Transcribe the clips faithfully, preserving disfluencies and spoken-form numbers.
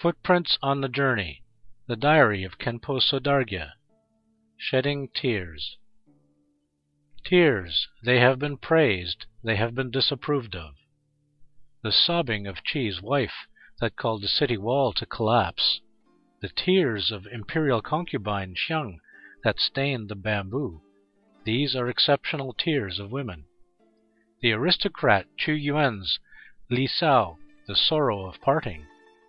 Footprints on the Journey, The Diary of Khenpo Sodargye, Shedding Tears. Tears, they have been praised, they have been disapproved of. The sobbing of Qi's wife that called the city wall to collapse. The tears of imperial concubine Xiang that stained the bamboo. These are exceptional tears of women. The aristocrat Chu Yuan's Li Sao, The Sorrow of Parting,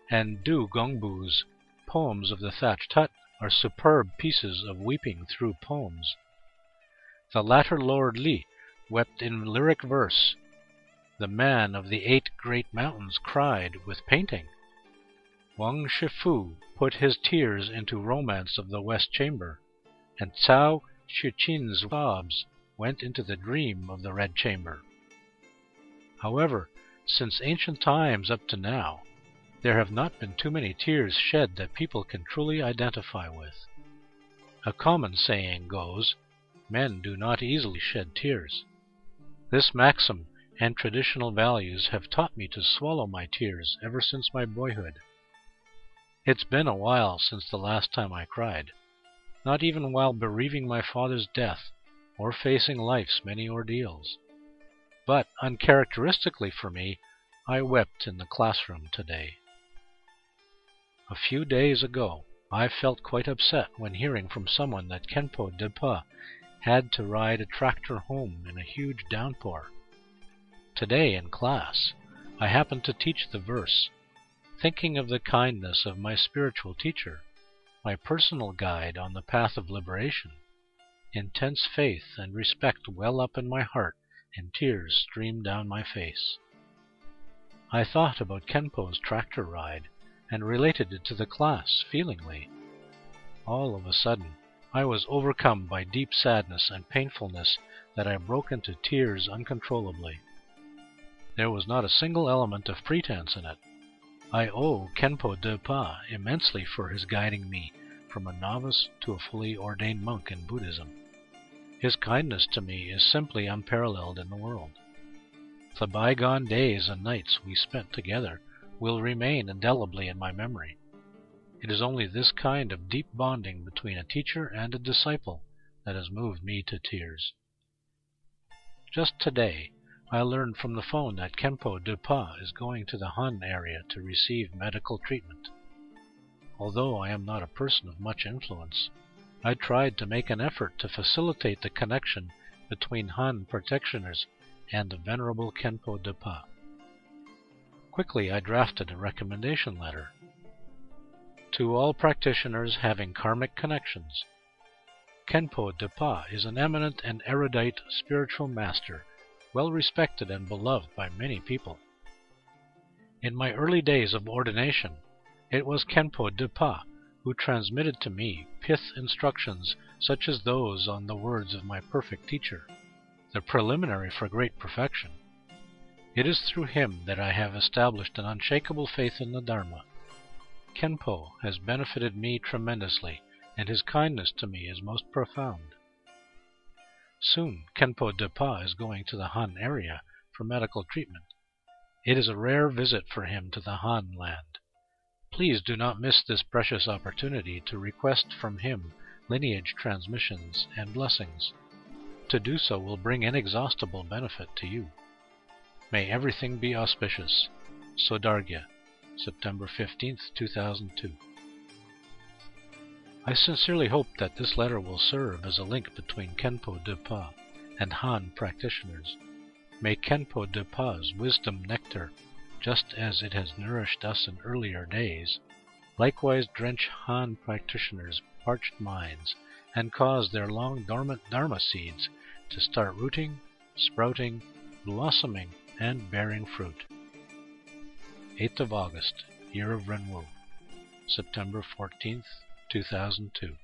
and Du Gongbu's Poems of the Thatched Hut are superb pieces of weeping through poems. The latter Lord Li wept in lyric verse. The man of the eight great mountains cried with painting. Wang Shifu put his tears into romance of the West Chamber, and Cao Xuqin's sobs went into the dream of the Red Chamber. However, since ancient times up to now, there have not been too many tears shed that people can truly identify with. A common saying goes, men do not easily shed tears. This maxim and traditional values have taught me to swallow my tears ever since my boyhood. It's been a while since the last time I cried, not even while bereaving my father's death or facing life's many ordeals. But uncharacteristically for me, I wept in the classroom today. A few days ago, I felt quite upset when hearing from someone that Khenpo Dipa had to ride a tractor home in a huge downpour. Today in class, I happened to teach the verse, thinking of the kindness of my spiritual teacher, my personal guide on the path of liberation. Intense faith and respect well up in my heart, and tears streamed down my face. I thought about Khenpo's tractor ride and related it to the class feelingly. All of a sudden, I was overcome by deep sadness and painfulness that I broke into tears uncontrollably. There was not a single element of pretense in it. I owe Khenpo Dipa immensely for his guiding me from a novice to a fully ordained monk in Buddhism. His kindness to me is simply unparalleled in the world. The bygone days and nights we spent together will remain indelibly in my memory. It is only this kind of deep bonding between a teacher and a disciple that has moved me to tears. Just today, I learned from the phone that Khenpo Dipa is going to the Han area to receive medical treatment. Although I am not a person of much influence, I tried to make an effort to facilitate the connection between Han practitioners and the venerable Khenpo Dipa. Quickly, I drafted a recommendation letter. To all practitioners having karmic connections, Khenpo Dipa is an eminent and erudite spiritual master, well respected and beloved by many people. In my early days of ordination, it was Khenpo Dipa who transmitted to me pith instructions such as those on the words of my perfect teacher, the preliminary for great perfection. It is through him that I have established an unshakable faith in the Dharma. Khenpo has benefited me tremendously, and his kindness to me is most profound. Soon, Khenpo Dipa is going to the Han area for medical treatment. It is a rare visit for him to the Han land. Please do not miss this precious opportunity to request from him lineage transmissions and blessings. To do so will bring inexhaustible benefit to you. May everything be auspicious. Sodargye, September fifteenth, two thousand two. I sincerely hope that this letter will serve as a link between Khenpo Dipa and Han practitioners. May Khenpo Dipa's wisdom nectar, just as it has nourished us in earlier days, likewise drench Han practitioners' parched minds and cause their long dormant Dharma seeds to start rooting, sprouting, blossoming, and bearing fruit. eighth of August, Year of Renwu, September fourteenth, two thousand two.